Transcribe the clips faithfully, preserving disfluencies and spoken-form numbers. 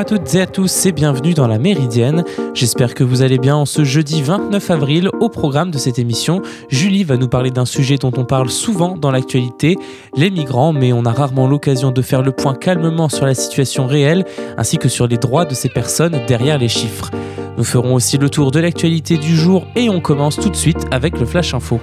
Bonjour à toutes et à tous et bienvenue dans la Méridienne. J'espère que vous allez bien en ce jeudi vingt-neuf avril. Au programme de cette émission, Julie va nous parler d'un sujet dont on parle souvent dans l'actualité, les migrants, mais on a rarement l'occasion de faire le point calmement sur la situation réelle ainsi que sur les droits de ces personnes derrière les chiffres. Nous ferons aussi le tour de l'actualité du jour et on commence tout de suite avec le Flash Info.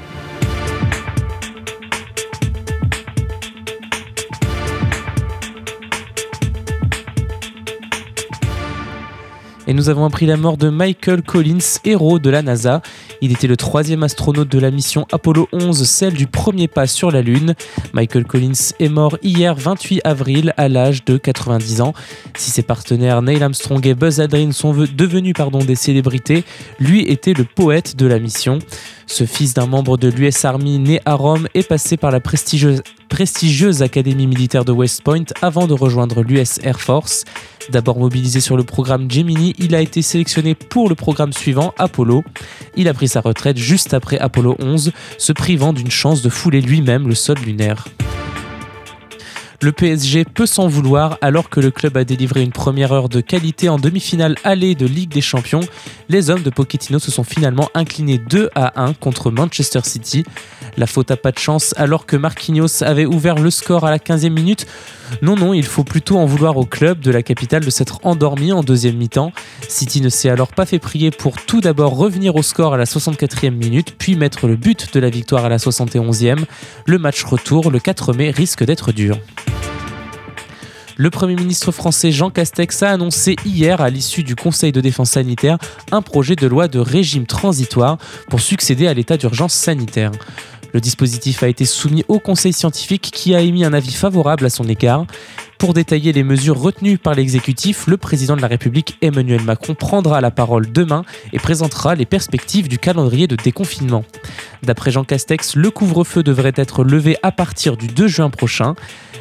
Et nous avons appris la mort de Michael Collins, héros de la NASA. Il était le troisième astronaute de la mission Apollo onze, celle du premier pas sur la Lune. Michael Collins est mort hier vingt-huit avril à l'âge de quatre-vingt-dix ans. Si ses partenaires Neil Armstrong et Buzz Aldrin sont devenus pardon, des célébrités, lui était le poète de la mission. Ce fils d'un membre de l'U S Army né à Rome est passé par la prestigieuse, prestigieuse académie militaire de West Point avant de rejoindre l'U S Air Force. D'abord mobilisé sur le programme Gemini, il a été sélectionné pour le programme suivant, Apollo. Il a pris sa retraite juste après Apollo onze, se privant d'une chance de fouler lui-même le sol lunaire. Le P S G peut s'en vouloir alors que le club a délivré une première heure de qualité en demi-finale aller de Ligue des Champions. Les hommes de Pochettino se sont finalement inclinés deux à un contre Manchester City. La faute à pas de chance alors que Marquinhos avait ouvert le score à la quinzième minute. Non, non, il faut plutôt en vouloir au club de la capitale de s'être endormi en deuxième mi-temps. City ne s'est alors pas fait prier pour tout d'abord revenir au score à la soixante-quatrième minute, puis mettre le but de la victoire à la soixante et onzième. Le match retour le quatre mai risque d'être dur. Le Premier ministre français Jean Castex a annoncé hier, à l'issue du Conseil de défense sanitaire, un projet de loi de régime transitoire pour succéder à l'état d'urgence sanitaire. Le dispositif a été soumis au Conseil scientifique qui a émis un avis favorable à son égard. Pour détailler les mesures retenues par l'exécutif, le président de la République Emmanuel Macron prendra la parole demain et présentera les perspectives du calendrier de déconfinement. D'après Jean Castex, le couvre-feu devrait être levé à partir du deux juin prochain.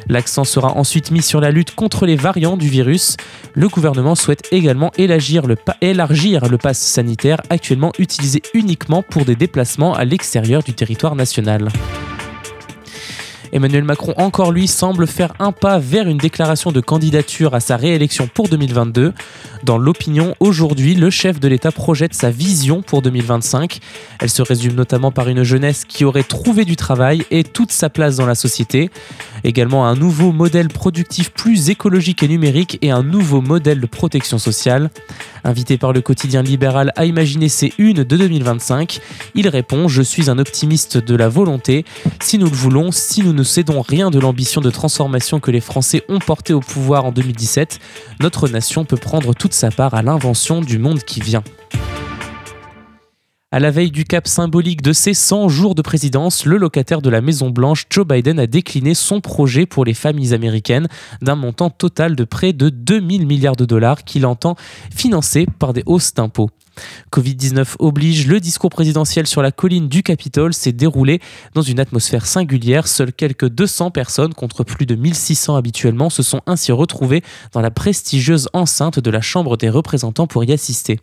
L'accent sera ensuite mis sur la lutte contre les variants du virus. Le gouvernement souhaite également élargir le, pa- élargir le pass sanitaire actuellement utilisé uniquement pour des déplacements à l'extérieur du territoire national. Emmanuel Macron, encore lui, semble faire un pas vers une déclaration de candidature à sa réélection pour deux mille vingt-deux. Dans l'opinion, aujourd'hui, le chef de l'État projette sa vision pour deux mille vingt-cinq. Elle se résume notamment par une jeunesse qui aurait trouvé du travail et toute sa place dans la société. Également un nouveau modèle productif plus écologique et numérique et un nouveau modèle de protection sociale. Invité par le quotidien libéral à imaginer ses unes de deux mille vingt-cinq, il répond « Je suis un optimiste de la volonté. Si nous le voulons, si nous ne cédons rien de l'ambition de transformation que les Français ont portée au pouvoir en deux mille dix-sept, notre nation peut prendre toute sa part à l'invention du monde qui vient. » À la veille du cap symbolique de ses cent jours de présidence, le locataire de la Maison-Blanche, Joe Biden, a décliné son projet pour les familles américaines d'un montant total de près de deux mille milliards de dollars qu'il entend financer par des hausses d'impôts. covid dix-neuf oblige, le discours présidentiel sur la colline du Capitole s'est déroulé dans une atmosphère singulière. Seules quelques deux cents personnes contre plus de mille six cents habituellement se sont ainsi retrouvées dans la prestigieuse enceinte de la Chambre des représentants pour y assister.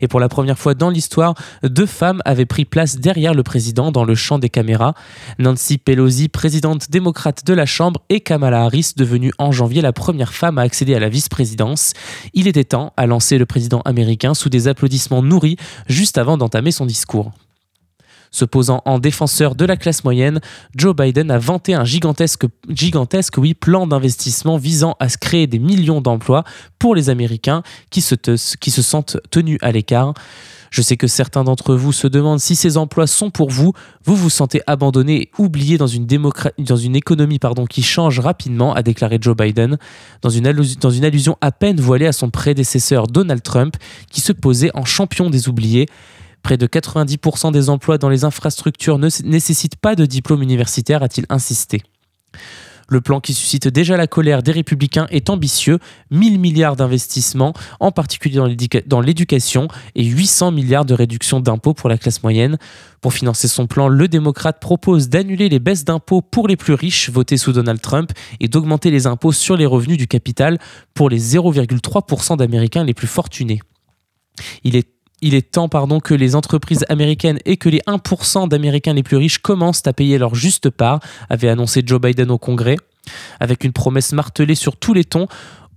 Et pour la première fois dans l'histoire, deux femmes avaient pris place derrière le président dans le champ des caméras. Nancy Pelosi, présidente démocrate de la Chambre, et Kamala Harris, devenue en janvier la première femme à accéder à la vice-présidence. Il était temps, a lancé le président américain sous des applaudissements nourris juste avant d'entamer son discours. Se posant en défenseur de la classe moyenne, Joe Biden a vanté un gigantesque, gigantesque oui, plan d'investissement visant à se créer des millions d'emplois pour les Américains qui se, te, qui se sentent tenus à l'écart. Je sais que certains d'entre vous se demandent si ces emplois sont pour vous. Vous vous sentez abandonné et oublié dans une, démocra- dans une économie pardon, qui change rapidement, a déclaré Joe Biden, dans une, allus- dans une allusion à peine voilée à son prédécesseur Donald Trump qui se posait en champion des oubliés. Près de quatre-vingt-dix pour cent des emplois dans les infrastructures ne nécessitent pas de diplôme universitaire, a-t-il insisté. Le plan qui suscite déjà la colère des Républicains est ambitieux, mille milliards d'investissements, en particulier dans l'éducation, et huit cents milliards de réduction d'impôts pour la classe moyenne. Pour financer son plan, le démocrate propose d'annuler les baisses d'impôts pour les plus riches votées sous Donald Trump et d'augmenter les impôts sur les revenus du capital pour les zéro virgule trois pour cent d'Américains les plus fortunés. Il est Il est temps pardon, que les entreprises américaines et que les un pour cent d'Américains les plus riches commencent à payer leur juste part, avait annoncé Joe Biden au Congrès. Avec une promesse martelée sur tous les tons,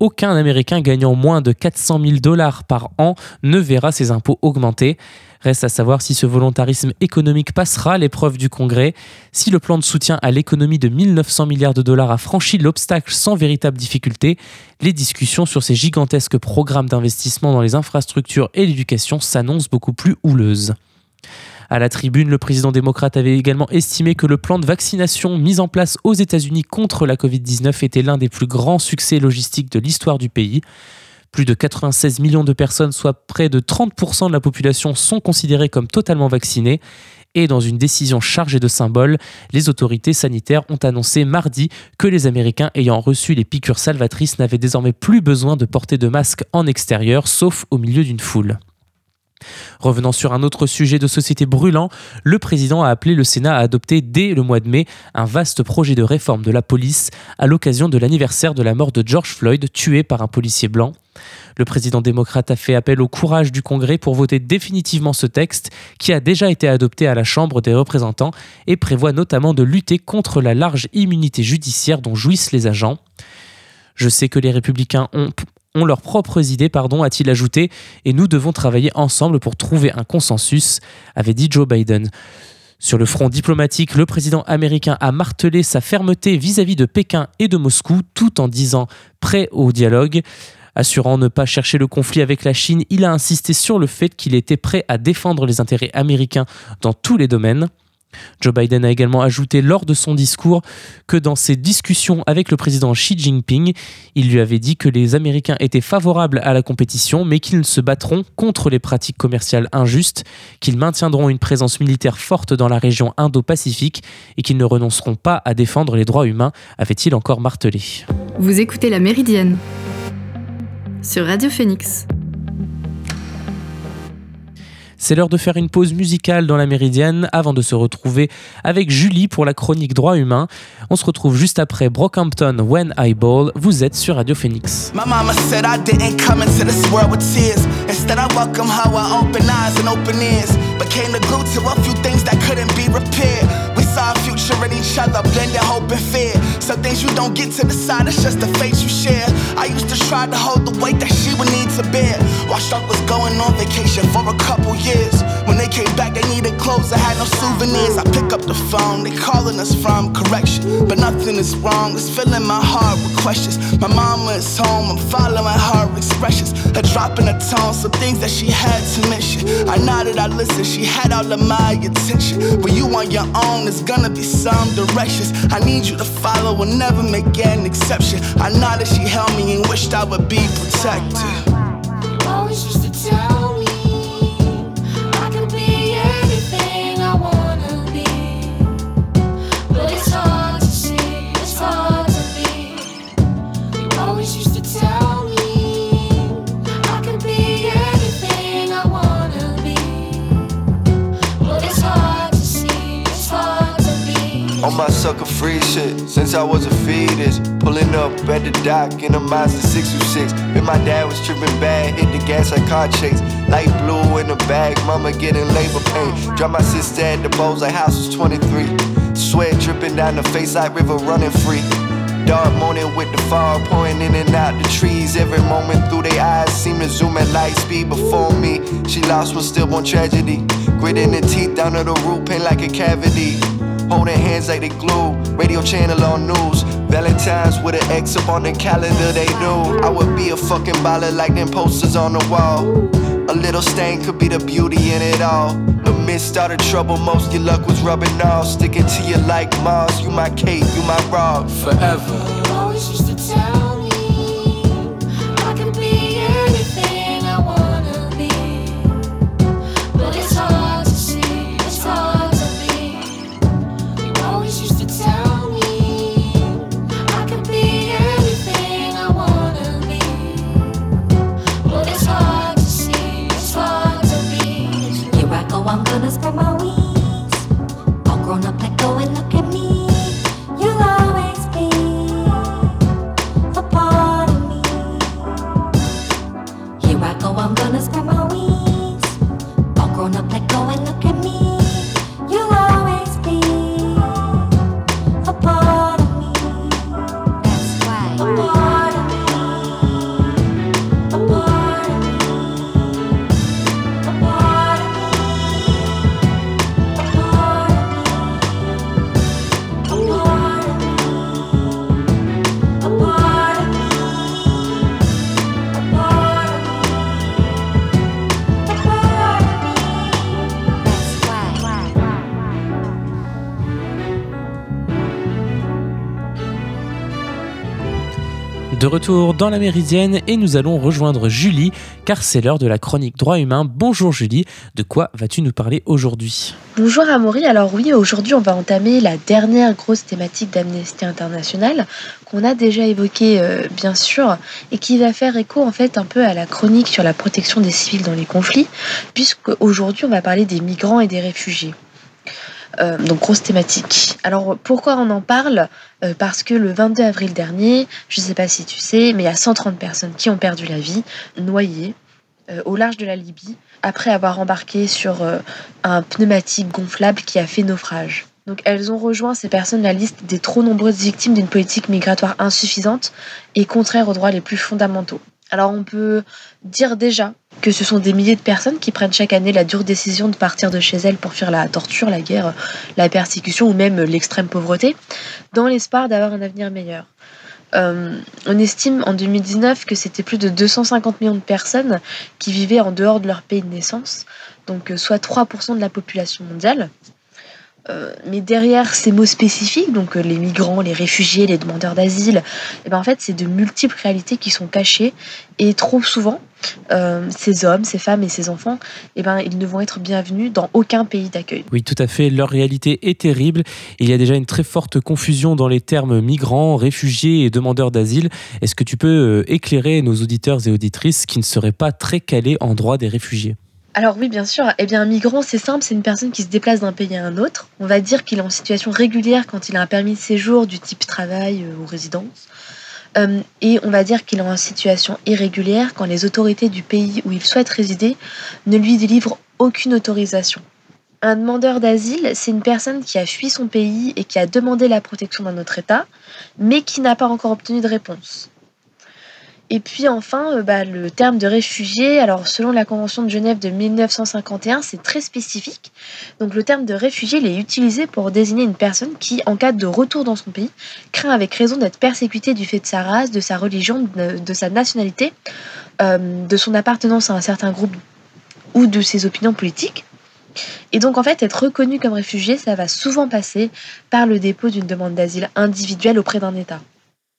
aucun Américain gagnant moins de quatre cent mille dollars par an ne verra ses impôts augmenter. Reste à savoir si ce volontarisme économique passera l'épreuve du Congrès. Si le plan de soutien à l'économie de mille neuf cents milliards de dollars a franchi l'obstacle sans véritable difficulté, les discussions sur ces gigantesques programmes d'investissement dans les infrastructures et l'éducation s'annoncent beaucoup plus houleuses. À la tribune, le président démocrate avait également estimé que le plan de vaccination mis en place aux États-Unis contre la covid dix-neuf était l'un des plus grands succès logistiques de l'histoire du pays. Plus de quatre-vingt-seize millions de personnes, soit près de trente pour cent de la population, sont considérées comme totalement vaccinées. Et dans une décision chargée de symboles, les autorités sanitaires ont annoncé mardi que les Américains ayant reçu les piqûres salvatrices n'avaient désormais plus besoin de porter de masque en extérieur, sauf au milieu d'une foule. Revenant sur un autre sujet de société brûlant, le président a appelé le Sénat à adopter dès le mois de mai un vaste projet de réforme de la police à l'occasion de l'anniversaire de la mort de George Floyd, tué par un policier blanc. Le président démocrate a fait appel au courage du Congrès pour voter définitivement ce texte qui a déjà été adopté à la Chambre des représentants et prévoit notamment de lutter contre la large immunité judiciaire dont jouissent les agents. Je sais que les républicains ont... ont leurs propres idées, pardon, a-t-il ajouté, et nous devons travailler ensemble pour trouver un consensus, avait dit Joe Biden. Sur le front diplomatique, le président américain a martelé sa fermeté vis-à-vis de Pékin et de Moscou, tout en disant prêt au dialogue. Assurant ne pas chercher le conflit avec la Chine, il a insisté sur le fait qu'il était prêt à défendre les intérêts américains dans tous les domaines. Joe Biden a également ajouté lors de son discours que dans ses discussions avec le président Xi Jinping, il lui avait dit que les Américains étaient favorables à la compétition, mais qu'ils se battront contre les pratiques commerciales injustes, qu'ils maintiendront une présence militaire forte dans la région Indo-Pacifique et qu'ils ne renonceront pas à défendre les droits humains, avait-il encore martelé. Vous écoutez La Méridienne sur Radio Phoenix. C'est l'heure de faire une pause musicale dans La Méridienne avant de se retrouver avec Julie pour la chronique droit humain. On se retrouve juste après Brockhampton, When I Ball. Vous êtes sur Radio Phoenix. My mama said I didn't come into this world with tears. Instead I welcome how I open eyes and open ears. Became the glue to a few things that couldn't be repaired. We saw a future in each other, blending hope and fear. Some things you don't get to decide, it's just the fate you share. I used to try to hold the weight that she would need to bear. While Shark was going on vacation for a couple years. When they came back, they needed clothes, I had no souvenirs. I pick up the phone, they calling us from correction. But nothing is wrong, it's filling my heart with questions. My mama is home, I'm following her expressions. Her dropping her tone, some things that she had to mention. I nodded, I listened, she had all of my attention. When you on your own, there's gonna be some directions. I need you to follow and never make an exception. I nodded, she held me and wished I would be protected. You always used to tell on my sucker free shit, since I was a fetus. Pulling up at the dock in a Mazda six two six. And my dad was tripping bad, hit the gas like car chase. Light blue in the bag, mama getting labor pain. Drop my sister at the Bose like house was twenty-three. Sweat dripping down the face like river running free. Dark morning with the fog pouring in and out the trees. Every moment through their eyes seemed to zoom at light speed before me. She lost one, stillborn tragedy. Gritting the teeth down to the root, pain like a cavity. Holding hands like they glue, radio channel on news. Valentine's with an X up on the calendar, they knew I would be a fucking baller like them posters on the wall. A little stain could be the beauty in it all. Amidst all the trouble, most your luck was rubbing off. Sticking to you like Mars, you my Kate, you my rock. Forever. You always used to tell. Part of me. De retour dans la Méridienne et nous allons rejoindre Julie car c'est l'heure de la chronique droit humain. Bonjour Julie, de quoi vas-tu nous parler aujourd'hui ? Bonjour Amaury, alors oui aujourd'hui on va entamer la dernière grosse thématique d'Amnesty International qu'on a déjà évoquée euh, bien sûr et qui va faire écho en fait un peu à la chronique sur la protection des civils dans les conflits puisque aujourd'hui on va parler des migrants et des réfugiés. Euh, donc grosse thématique. Alors pourquoi on en parle ? euh, Parce que le vingt-deux avril dernier, je ne sais pas si tu sais, mais il y a cent trente personnes qui ont perdu la vie, noyées, euh, au large de la Libye, après avoir embarqué sur euh, un pneumatique gonflable qui a fait naufrage. Donc elles ont rejoint, ces personnes, la liste des trop nombreuses victimes d'une politique migratoire insuffisante et contraire aux droits les plus fondamentaux. Alors on peut dire déjà que ce sont des milliers de personnes qui prennent chaque année la dure décision de partir de chez elles pour fuir la torture, la guerre, la persécution ou même l'extrême pauvreté, dans l'espoir d'avoir un avenir meilleur. Euh, on estime en deux mille dix-neuf que c'était plus de deux cent cinquante millions de personnes qui vivaient en dehors de leur pays de naissance, donc soit trois pour cent de la population mondiale. Euh, mais derrière ces mots spécifiques, donc euh, les migrants, les réfugiés, les demandeurs d'asile, et ben en fait c'est de multiples réalités qui sont cachées et trop souvent euh, ces hommes, ces femmes et ces enfants, et ben ils ne vont être bienvenus dans aucun pays d'accueil. Oui, tout à fait. Leur réalité est terrible. Il y a déjà une très forte confusion dans les termes migrants, réfugiés et demandeurs d'asile. Est-ce que tu peux éclairer nos auditeurs et auditrices qui ne seraient pas très calés en droit des réfugiés ? Alors oui, bien sûr. Eh bien, un migrant, c'est simple, c'est une personne qui se déplace d'un pays à un autre. On va dire qu'il est en situation régulière quand il a un permis de séjour du type travail ou résidence. Euh, et on va dire qu'il est en situation irrégulière quand les autorités du pays où il souhaite résider ne lui délivrent aucune autorisation. Un demandeur d'asile, c'est une personne qui a fui son pays et qui a demandé la protection d'un autre État, mais qui n'a pas encore obtenu de réponse. Et puis enfin, bah, le terme de réfugié, alors selon la Convention de Genève de dix-neuf cent cinquante et un, c'est très spécifique. Donc le terme de réfugié, il est utilisé pour désigner une personne qui, en cas de retour dans son pays, craint avec raison d'être persécutée du fait de sa race, de sa religion, de, de sa nationalité, euh, de son appartenance à un certain groupe ou de ses opinions politiques. Et donc en fait, être reconnu comme réfugié, ça va souvent passer par le dépôt d'une demande d'asile individuelle auprès d'un État.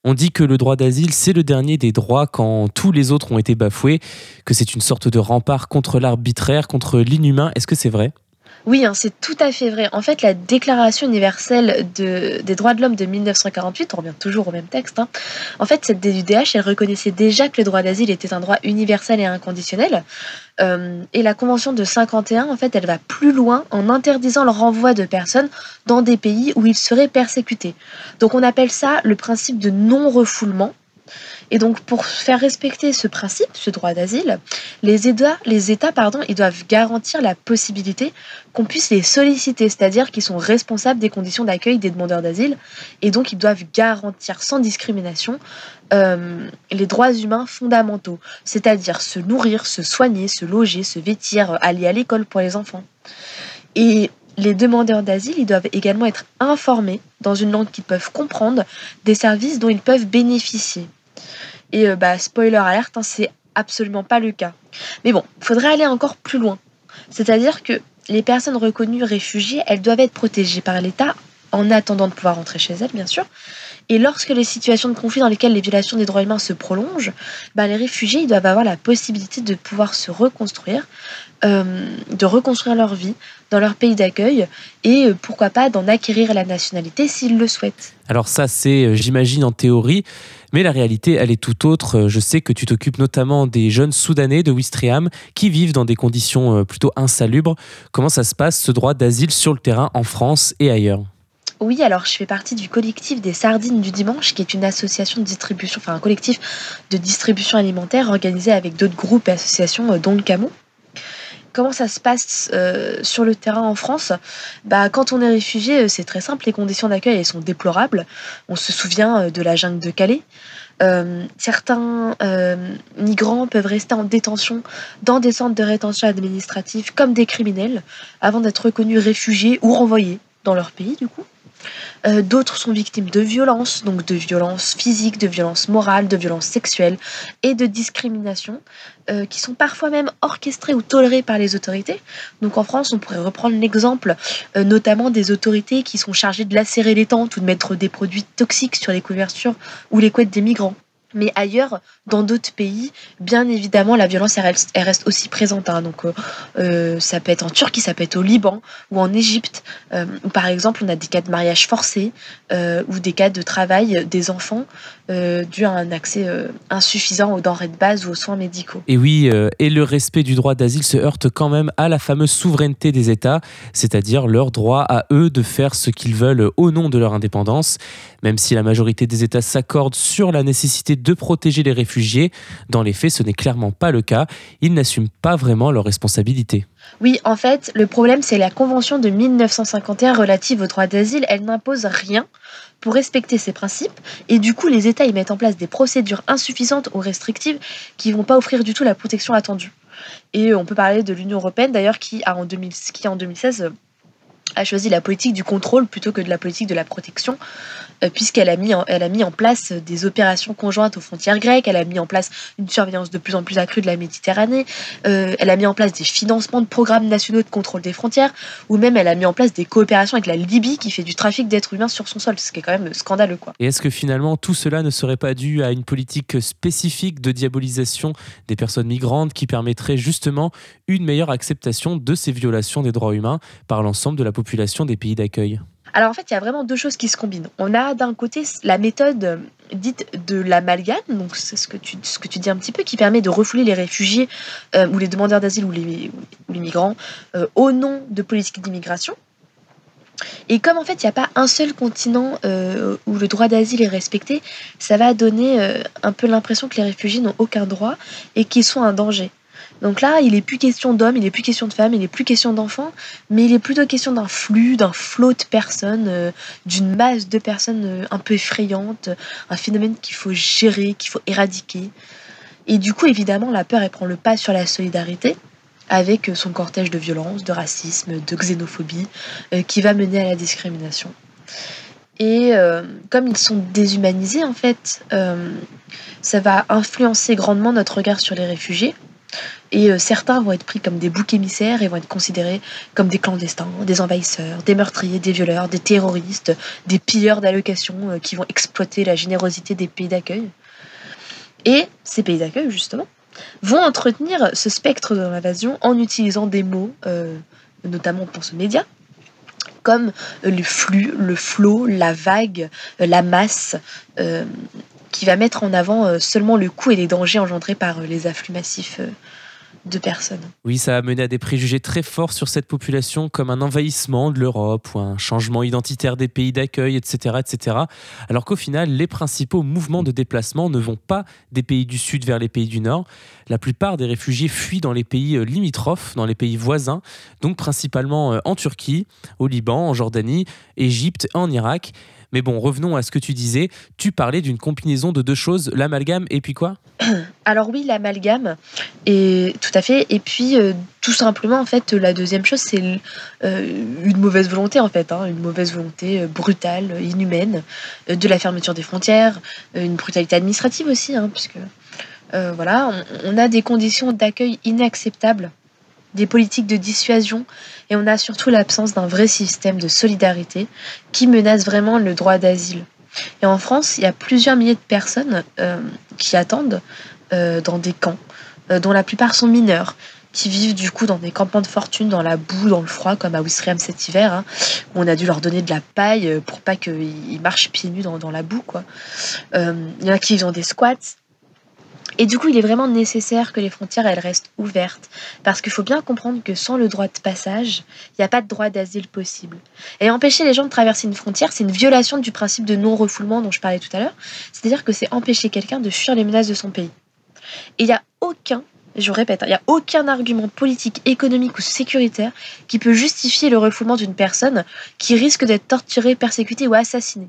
On dit que le droit d'asile, c'est le dernier des droits quand tous les autres ont été bafoués, que c'est une sorte de rempart contre l'arbitraire, contre l'inhumain. Est-ce que c'est vrai ? Oui, hein, c'est tout à fait vrai. En fait, la Déclaration universelle de, des droits de l'homme de dix-neuf cent quarante-huit, on revient toujours au même texte, hein. En fait, cette D U D H, elle reconnaissait déjà que le droit d'asile était un droit universel et inconditionnel. Euh, et la Convention de cinquante et un, en fait, elle va plus loin en interdisant le renvoi de personnes dans des pays où ils seraient persécutés. Donc, on appelle ça le principe de non-refoulement. Et donc, pour faire respecter ce principe, ce droit d'asile, les États, les États pardon, ils doivent garantir la possibilité qu'on puisse les solliciter, c'est-à-dire qu'ils sont responsables des conditions d'accueil des demandeurs d'asile, et donc ils doivent garantir sans discrimination euh, les droits humains fondamentaux, c'est-à-dire se nourrir, se soigner, se loger, se vêtir, aller à l'école pour les enfants. Et les demandeurs d'asile, ils doivent également être informés dans une langue qu'ils peuvent comprendre des services dont ils peuvent bénéficier. Et euh, bah, spoiler alerte, hein, c'est absolument pas le cas. Mais bon, il faudrait aller encore plus loin. C'est-à-dire que les personnes reconnues réfugiées, elles doivent être protégées par l'État en attendant de pouvoir rentrer chez elles, bien sûr. Et lorsque les situations de conflit dans lesquelles les violations des droits humains se prolongent, bah, les réfugiés ils doivent avoir la possibilité de pouvoir se reconstruire, euh, de reconstruire leur vie dans leur pays d'accueil et euh, pourquoi pas d'en acquérir la nationalité s'ils le souhaitent. Alors ça c'est, j'imagine, en théorie, mais la réalité elle est tout autre. Je sais que tu t'occupes notamment des jeunes Soudanais de Ouistreham qui vivent dans des conditions plutôt insalubres. Comment ça se passe ce droit d'asile sur le terrain en France et ailleurs ? Oui, alors je fais partie du collectif des Sardines du Dimanche, qui est une association de distribution, enfin un collectif de distribution alimentaire organisé avec d'autres groupes et associations, dont le Camo. Comment ça se passe euh, sur le terrain en France ? Bah, quand on est réfugié, c'est très simple, les conditions d'accueil elles sont déplorables. On se souvient de la jungle de Calais. Euh, certains euh, migrants peuvent rester en détention dans des centres de rétention administrative comme des criminels, avant d'être reconnus réfugiés ou renvoyés dans leur pays du coup. Euh, d'autres sont victimes de violences, donc de violences physiques, de violences morales, de violences sexuelles et de discriminations euh, qui sont parfois même orchestrées ou tolérées par les autorités. Donc en France, on pourrait reprendre l'exemple euh, notamment des autorités qui sont chargées de lacérer les tentes ou de mettre des produits toxiques sur les couvertures ou les couettes des migrants. Mais ailleurs, dans d'autres pays, bien évidemment, la violence, elle reste, elle reste aussi présente. Hein. Donc, euh, euh, ça peut être en Turquie, ça peut être au Liban ou en Égypte, euh, où par exemple, on a des cas de mariage forcé euh, ou des cas de travail des enfants euh, dû à un accès euh, insuffisant aux denrées de base ou aux soins médicaux. Et oui, euh, et le respect du droit d'asile se heurte quand même à la fameuse souveraineté des États, c'est-à-dire leur droit à eux de faire ce qu'ils veulent au nom de leur indépendance. Même si la majorité des États s'accordent sur la nécessité de protéger les réfugiés, dans les faits, ce n'est clairement pas le cas. Ils n'assument pas vraiment leurs responsabilités. Oui, en fait, le problème, c'est la Convention de mille neuf cent cinquante et un relative aux droits d'asile. Elle n'impose rien pour respecter ces principes. Et du coup, les États y mettent en place des procédures insuffisantes ou restrictives qui ne vont pas offrir du tout la protection attendue. Et on peut parler de l'Union européenne, d'ailleurs, qui, a en, deux mille, qui en deux mille seize... a choisi la politique du contrôle plutôt que de la politique de la protection, euh, puisqu'elle a mis en, elle a mis en place des opérations conjointes aux frontières grecques, elle a mis en place une surveillance de plus en plus accrue de la Méditerranée, euh, elle a mis en place des financements de programmes nationaux de contrôle des frontières, ou même elle a mis en place des coopérations avec la Libye qui fait du trafic d'êtres humains sur son sol, ce qui est quand même scandaleux, quoi. Et est-ce que finalement tout cela ne serait pas dû à une politique spécifique de diabolisation des personnes migrantes qui permettrait justement une meilleure acceptation de ces violations des droits humains par l'ensemble de la population population des pays d'accueil? Alors en fait, il y a vraiment deux choses qui se combinent. On a d'un côté la méthode dite de l'amalgame, donc c'est ce que tu ce que tu dis un petit peu, qui permet de refouler les réfugiés euh, ou les demandeurs d'asile ou les, ou les migrants euh, au nom de politiques d'immigration. Et comme en fait, il n'y a pas un seul continent euh, où le droit d'asile est respecté, ça va donner euh, un peu l'impression que les réfugiés n'ont aucun droit et qu'ils sont un danger. Donc là, il n'est plus question d'hommes, il n'est plus question de femmes, il n'est plus question d'enfants, mais il est plutôt question d'un flux, d'un flot de personnes, euh, d'une masse de personnes euh, un peu effrayante, un phénomène qu'il faut gérer, qu'il faut éradiquer. Et du coup, évidemment, la peur, elle prend le pas sur la solidarité, avec son cortège de violence, de racisme, de xénophobie, euh, qui va mener à la discrimination. Et euh, comme ils sont déshumanisés, en fait, euh, ça va influencer grandement notre regard sur les réfugiés. Et euh, certains vont être pris comme des boucs émissaires et vont être considérés comme des clandestins, des envahisseurs, des meurtriers, des violeurs, des terroristes, des pilleurs d'allocations euh, qui vont exploiter la générosité des pays d'accueil. Et ces pays d'accueil, justement, vont entretenir ce spectre de l'invasion en utilisant des mots, euh, notamment pour ce média, comme le flux, le flot, la vague, la masse, euh, qui va mettre en avant seulement le coût et les dangers engendrés par les afflux massifs de personnes. Oui, ça a mené à des préjugés très forts sur cette population, comme un envahissement de l'Europe ou un changement identitaire des pays d'accueil, et cetera, et cetera. Alors qu'au final, les principaux mouvements de déplacement ne vont pas des pays du Sud vers les pays du Nord. La plupart des réfugiés fuient dans les pays limitrophes, dans les pays voisins, donc principalement en Turquie, au Liban, en Jordanie, Égypte, en Irak. Mais bon, revenons à ce que tu disais. Tu parlais d'une combinaison de deux choses, l'amalgame et puis quoi ? Alors oui, l'amalgame, et tout à fait. Et puis, euh, tout simplement, en fait, la deuxième chose, c'est l, euh, une mauvaise volonté, en fait. Hein, une mauvaise volonté brutale, inhumaine, euh, de la fermeture des frontières, une brutalité administrative aussi, hein, puisque euh, voilà, on, on a des conditions d'accueil inacceptables, des politiques de dissuasion, et on a surtout l'absence d'un vrai système de solidarité qui menace vraiment le droit d'asile. Et en France, il y a plusieurs milliers de personnes euh, qui attendent euh, dans des camps, euh, dont la plupart sont mineurs, qui vivent du coup dans des campements de fortune, dans la boue, dans le froid, comme à Ouistreham cet hiver, hein, où on a dû leur donner de la paille pour pas qu'ils marchent pieds nus dans, dans la boue, quoi. Euh, il y en a qui vivent dans des squats. Et du coup, il est vraiment nécessaire que les frontières elles restent ouvertes, parce qu'il faut bien comprendre que sans le droit de passage, il n'y a pas de droit d'asile possible. Et empêcher les gens de traverser une frontière, c'est une violation du principe de non-refoulement dont je parlais tout à l'heure, c'est-à-dire que c'est empêcher quelqu'un de fuir les menaces de son pays. Et il n'y a aucun, je répète, il n'y a aucun argument politique, économique ou sécuritaire qui peut justifier le refoulement d'une personne qui risque d'être torturée, persécutée ou assassinée.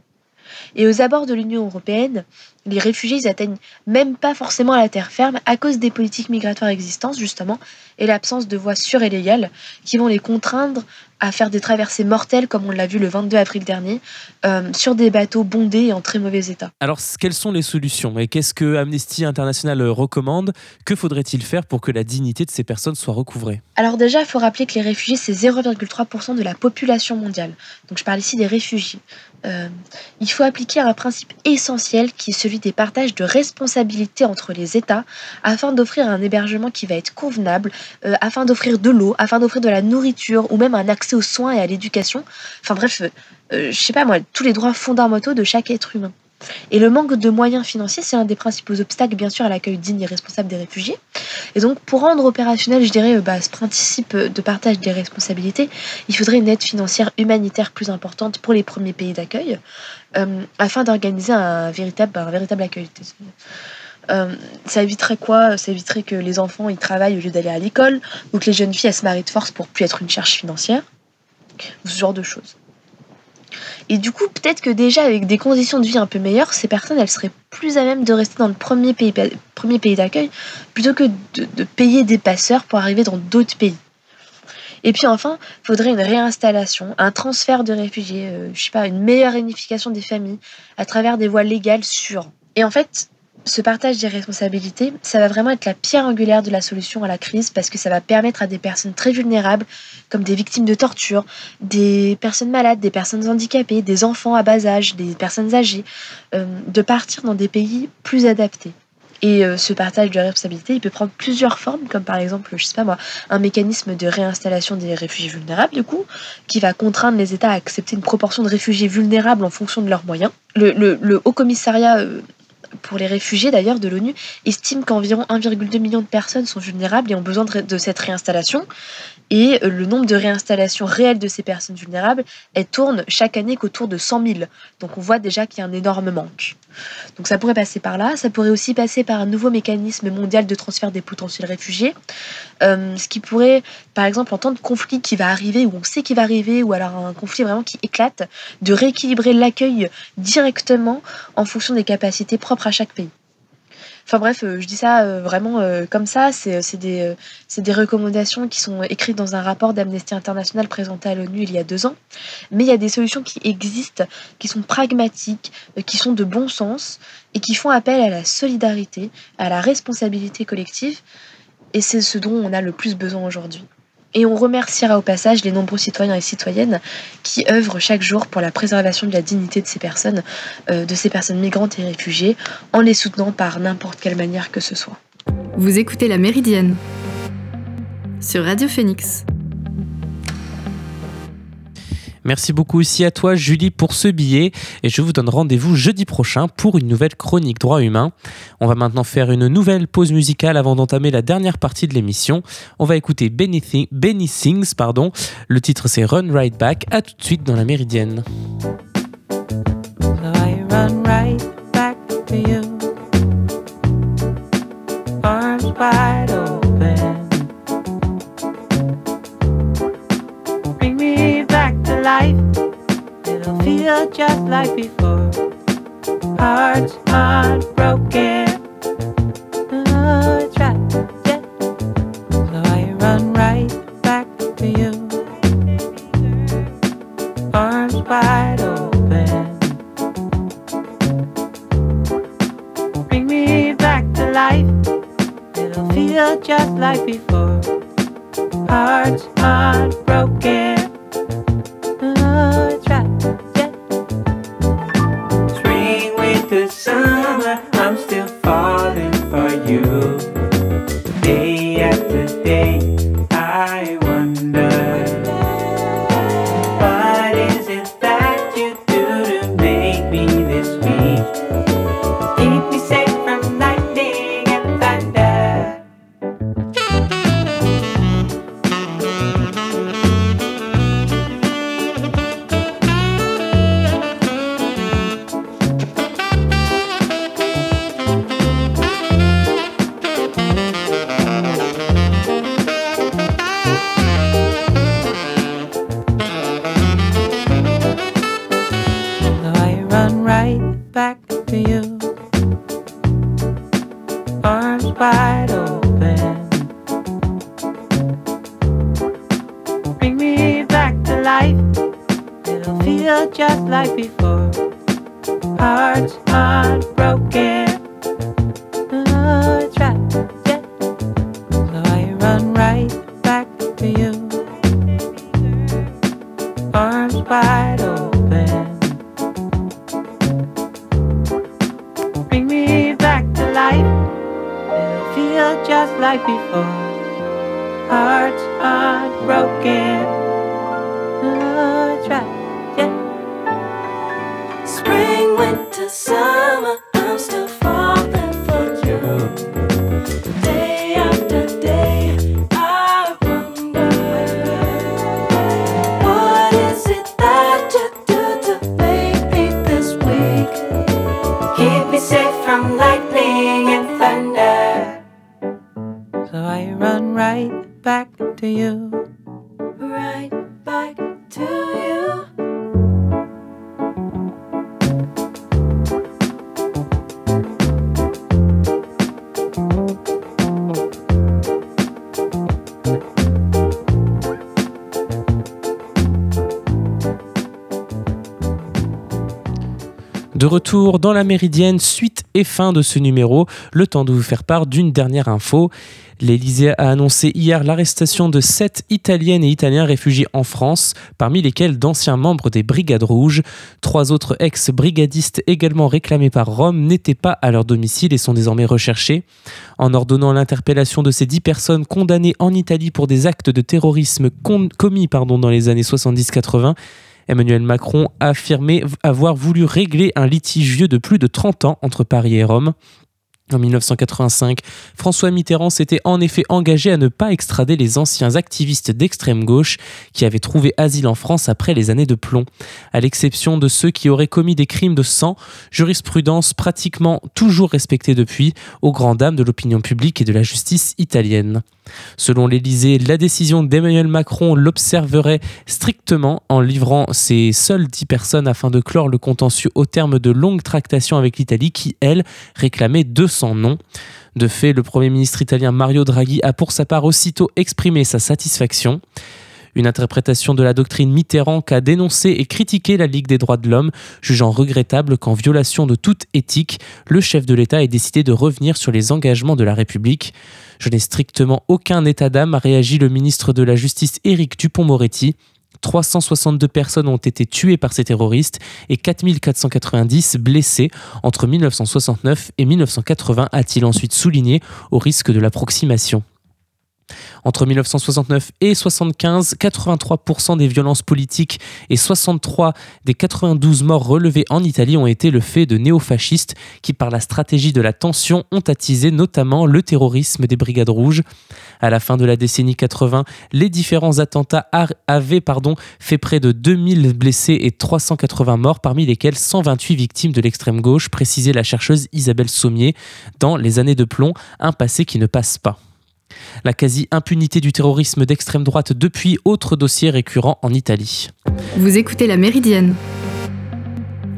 Et aux abords de l'Union européenne, les réfugiés ils atteignent même pas forcément la terre ferme à cause des politiques migratoires existantes, justement, et l'absence de voies sûres et légales qui vont les contraindre à faire des traversées mortelles, comme on l'a vu le vingt-deux avril dernier, euh, sur des bateaux bondés et en très mauvais état. Alors, quelles sont les solutions et qu'est-ce que Amnesty International recommande ? Que faudrait-il faire pour que la dignité de ces personnes soit recouvrée ? Alors déjà, il faut rappeler que les réfugiés, c'est zéro virgule trois pour cent de la population mondiale. Donc je parle ici des réfugiés. Euh, il faut appliquer un principe essentiel qui est celui suivi des partages de responsabilités entre les États afin d'offrir un hébergement qui va être convenable, euh, afin d'offrir de l'eau, afin d'offrir de la nourriture ou même un accès aux soins et à l'éducation. Enfin bref, euh, je sais pas moi, tous les droits fondamentaux de chaque être humain. Et le manque de moyens financiers, c'est l'un des principaux obstacles, bien sûr, à l'accueil digne et responsable des réfugiés. Et donc, pour rendre opérationnel, je dirais, bah, ce principe de partage des responsabilités, il faudrait une aide financière humanitaire plus importante pour les premiers pays d'accueil, euh, afin d'organiser un véritable, un véritable accueil. Euh, ça éviterait quoi? Ça éviterait que les enfants, ils travaillent au lieu d'aller à l'école, ou que les jeunes filles, elles se marient de force pour plus être une charge financière, ce genre de choses. Et du coup, peut-être que déjà, avec des conditions de vie un peu meilleures, ces personnes, elles seraient plus à même de rester dans le premier pays, premier pays d'accueil, plutôt que de, de payer des passeurs pour arriver dans d'autres pays. Et puis enfin, il faudrait une réinstallation, un transfert de réfugiés, euh, je sais pas, une meilleure unification des familles, à travers des voies légales sûres. Et en fait, ce partage des responsabilités, ça va vraiment être la pierre angulaire de la solution à la crise, parce que ça va permettre à des personnes très vulnérables, comme des victimes de torture, des personnes malades, des personnes handicapées, des enfants à bas âge, des personnes âgées, euh, de partir dans des pays plus adaptés. Et euh, ce partage de responsabilités, il peut prendre plusieurs formes, comme par exemple, je sais pas moi, un mécanisme de réinstallation des réfugiés vulnérables, du coup, qui va contraindre les États à accepter une proportion de réfugiés vulnérables en fonction de leurs moyens. Le, le, le Haut Commissariat Euh, pour les réfugiés d'ailleurs de l'ONU, estime qu'environ un virgule deux million de personnes sont vulnérables et ont besoin de, de cette réinstallation. Et le nombre de réinstallations réelles de ces personnes vulnérables, elle tourne chaque année qu'autour de cent mille. Donc on voit déjà qu'il y a un énorme manque. Donc ça pourrait passer par là. Ça pourrait aussi passer par un nouveau mécanisme mondial de transfert des potentiels réfugiés. Euh, ce qui pourrait, par exemple, en temps de conflit qui va arriver, ou on sait qu'il va arriver, ou alors un conflit vraiment qui éclate, de rééquilibrer l'accueil directement en fonction des capacités propres à chaque pays. Enfin bref, je dis ça vraiment comme ça, c'est, c'est, des, c'est des recommandations qui sont écrites dans un rapport d'Amnesty International présenté à l'ONU il y a deux ans. Mais il y a des solutions qui existent, qui sont pragmatiques, qui sont de bon sens et qui font appel à la solidarité, à la responsabilité collective. Et c'est ce dont on a le plus besoin aujourd'hui. Et on remerciera au passage les nombreux citoyens et citoyennes qui œuvrent chaque jour pour la préservation de la dignité de ces personnes, euh, de ces personnes migrantes et réfugiées, en les soutenant par n'importe quelle manière que ce soit. Vous écoutez La Méridienne sur Radio Phoenix. Merci beaucoup aussi à toi, Julie, pour ce billet. Et je vous donne rendez-vous jeudi prochain pour une nouvelle chronique droit humain. On va maintenant faire une nouvelle pause musicale avant d'entamer la dernière partie de l'émission. On va écouter Benny, Thi- Benny Sings, pardon. Le titre, c'est Run Right Back. À tout de suite dans La Méridienne. I run right back to you. Arms wide open. Life, it'll feel just like before. Hearts aren't broken. No, it's right, yeah. So I run right back to you. Arms wide open. Bring me back to life. It'll feel just like before. Hearts aren't broken. Bring hearts aren't broken. That's right, yeah. Spring, winter, summer, I'm still falling for you. Day after day, I wonder, what is it that you do to baby this week? Keep me safe from lightning and thunder. So I run right back to you. Right back to you. De retour dans la Méridienne, suite et fin de ce numéro, le temps de vous faire part d'une dernière info. L'Élysée a annoncé hier l'arrestation de sept Italiennes et Italiens réfugiés en France, parmi lesquels d'anciens membres des Brigades Rouges. Trois autres ex-brigadistes également réclamés par Rome n'étaient pas à leur domicile et sont désormais recherchés. En ordonnant l'interpellation de ces dix personnes condamnées en Italie pour des actes de terrorisme con- commis pardon, dans les années soixante-dix quatre-vingt, Emmanuel Macron a affirmé avoir voulu régler un litige vieux de plus de trente ans entre Paris et Rome. En dix-neuf cent quatre-vingt-cinq, François Mitterrand s'était en effet engagé à ne pas extrader les anciens activistes d'extrême gauche qui avaient trouvé asile en France après les années de plomb. À l'exception de ceux qui auraient commis des crimes de sang, jurisprudence pratiquement toujours respectée depuis, aux grandes dames de l'opinion publique et de la justice italienne. Selon l'Élysée, la décision d'Emmanuel Macron l'observerait strictement en livrant ses seules dix personnes afin de clore le contentieux au terme de longues tractations avec l'Italie qui, elle, réclamait deux sans nom. De fait, le Premier ministre italien Mario Draghi a pour sa part aussitôt exprimé sa satisfaction. Une interprétation de la doctrine Mitterrand qu'a dénoncée et critiquée la Ligue des droits de l'homme, jugeant regrettable qu'en violation de toute éthique, le chef de l'État ait décidé de revenir sur les engagements de la République. « Je n'ai strictement aucun état d'âme », a réagi le ministre de la Justice Éric Dupond-Moretti. trois cent soixante-deux personnes ont été tuées par ces terroristes et quatre mille quatre cent quatre-vingt-dix blessés entre dix-neuf cent soixante-neuf et dix-neuf cent quatre-vingt, a-t-il ensuite souligné, au risque de l'approximation. Entre dix-neuf cent soixante-neuf et mille neuf cent soixante-quinze, quatre-vingt-trois pour cent des violences politiques et soixante-trois des quatre-vingt-douze morts relevées en Italie ont été le fait de néofascistes qui, par la stratégie de la tension, ont attisé notamment le terrorisme des Brigades Rouges. À la fin de la décennie quatre-vingt, les différents attentats avaient pardon, fait près de deux mille blessés et trois cent quatre-vingts morts, parmi lesquels cent vingt-huit victimes de l'extrême gauche, précisait la chercheuse Isabelle Sommier dans Les années de plomb, un passé qui ne passe pas. La quasi-impunité du terrorisme d'extrême droite depuis, autre dossier récurrent en Italie. Vous écoutez La Méridienne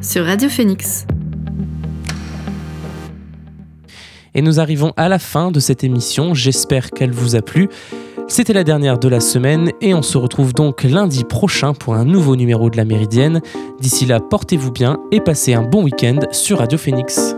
sur Radio Phoenix. Et nous arrivons à la fin de cette émission, j'espère qu'elle vous a plu. C'était la dernière de la semaine et on se retrouve donc lundi prochain pour un nouveau numéro de La Méridienne. D'ici là, portez-vous bien et passez un bon week-end sur Radio Phoenix.